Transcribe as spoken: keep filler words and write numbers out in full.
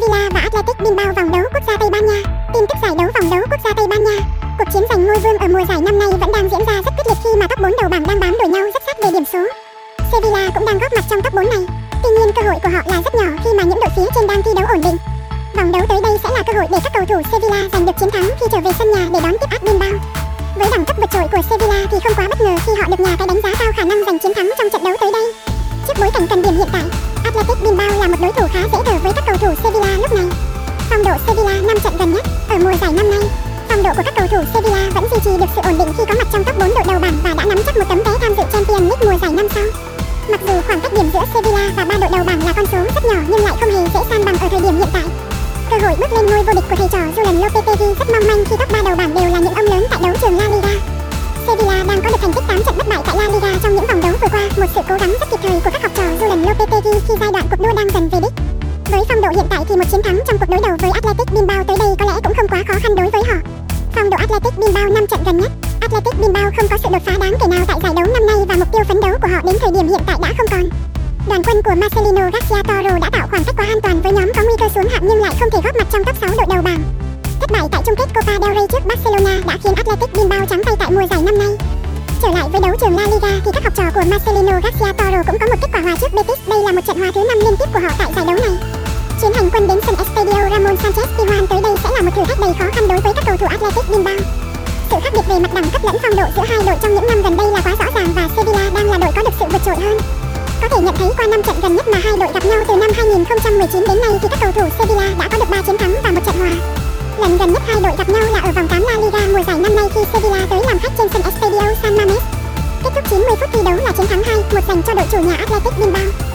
Sevilla và Athletic Bilbao vòng đấu quốc gia Tây Ban Nha. Tin tức giải đấu vòng đấu quốc gia Tây Ban Nha. Cuộc chiến giành ngôi vương ở mùa giải năm nay vẫn đang diễn ra rất quyết liệt khi mà top bốn đầu bảng đang bám đuổi nhau rất sát về điểm số. Sevilla cũng đang góp mặt trong top bốn này. Tuy nhiên cơ hội của họ là rất nhỏ khi mà những đội phía trên đang thi đấu ổn định. Vòng đấu tới đây sẽ là cơ hội để các cầu thủ Sevilla giành được chiến thắng khi trở về sân nhà để đón tiếp Athletic Bilbao. Với đẳng cấp vượt trội của Sevilla thì không quá bất ngờ khi họ được nhà cái đánh giá cao khả năng giành chiến thắng trong trận đấu tới đây. Trước bối cảnh cần điểm hiện tại, Athletic Bilbao là một đối thủ khá dễ thở với các cầu thủ Sevilla lúc này. Phong độ Sevilla năm trận gần nhất ở mùa giải năm nay, phong độ của các cầu thủ Sevilla vẫn duy trì được sự ổn định khi có mặt trong top bốn đội đầu bảng và đã nắm chắc một tấm vé tham dự Champions League mùa giải năm sau. Mặc dù khoảng cách điểm giữa Sevilla và ba đội đầu bảng là con số rất nhỏ nhưng lại không hề dễ san bằng ở thời điểm hiện tại. Cơ hội bước lên ngôi vô địch của thầy trò Julian Lopetegui rất mong manh khi top ba đầu bảng đều là những ông lớn tại đấu trường La Liga. Sevilla đang có được thành tích tám trận bất bại tại La Liga trong những vòng đấu vừa qua, một sự cố gắng rất kịp thời của các học trò Julian Lopetegui khi giai đoạn cuộc đua đang dần về đích. Với phong độ hiện tại thì một chiến thắng trong cuộc đối đầu với Athletic Bilbao tới đây có lẽ cũng không quá khó khăn đối với họ. Phong độ Athletic Bilbao năm trận gần nhất, Athletic Bilbao không có sự đột phá đáng kể nào tại giải đấu năm nay và mục tiêu phấn đấu của họ đến thời điểm hiện tại đã không còn. Đoàn quân của Marcelino Garcia Toro đã tạo khoảng cách quá an toàn với nhóm có nguy cơ xuống hạng nhưng lại không thể góp mặt trong top sáu đội đầu bảng. Thất bại tại chung kết Copa Del Rey trước Barcelona đã khiến Athletic Bilbao trắng tay tại mùa giải năm nay. Trở lại với đấu trường La Liga thì các học trò của Marcelino Garcia Toro cũng có một kết quả hòa trước Betis. Đây là một trận hòa thứ năm liên tiếp của họ tại giải đấu này. Chuyến hành quân đến sân Estadio Ramon Sanchez Tijuana tới đây sẽ là một thử thách đầy khó khăn đối với các cầu thủ Athletic Bilbao. Sự khác biệt về mặt đẳng cấp lẫn phong độ giữa hai đội trong những năm gần đây là quá rõ ràng và Sevilla đang là đội có được sự vượt trội hơn. Có thể nhận thấy qua năm trận gần nhất mà hai đội gặp nhau từ năm hai nghìn không trăm mười chín đến nay thì các cầu thủ Sevilla đã có được ba chiến thắng và một trận hòa. Lần gần nhất hai đội gặp nhau là ở vòng tám La Liga mùa giải năm nay khi Sevilla tới làm khách trên sân Estadio San Mamés. Kết thúc chín mươi phút thi đấu là chiến thắng hai một dành cho đội chủ nhà Athletic Bilbao.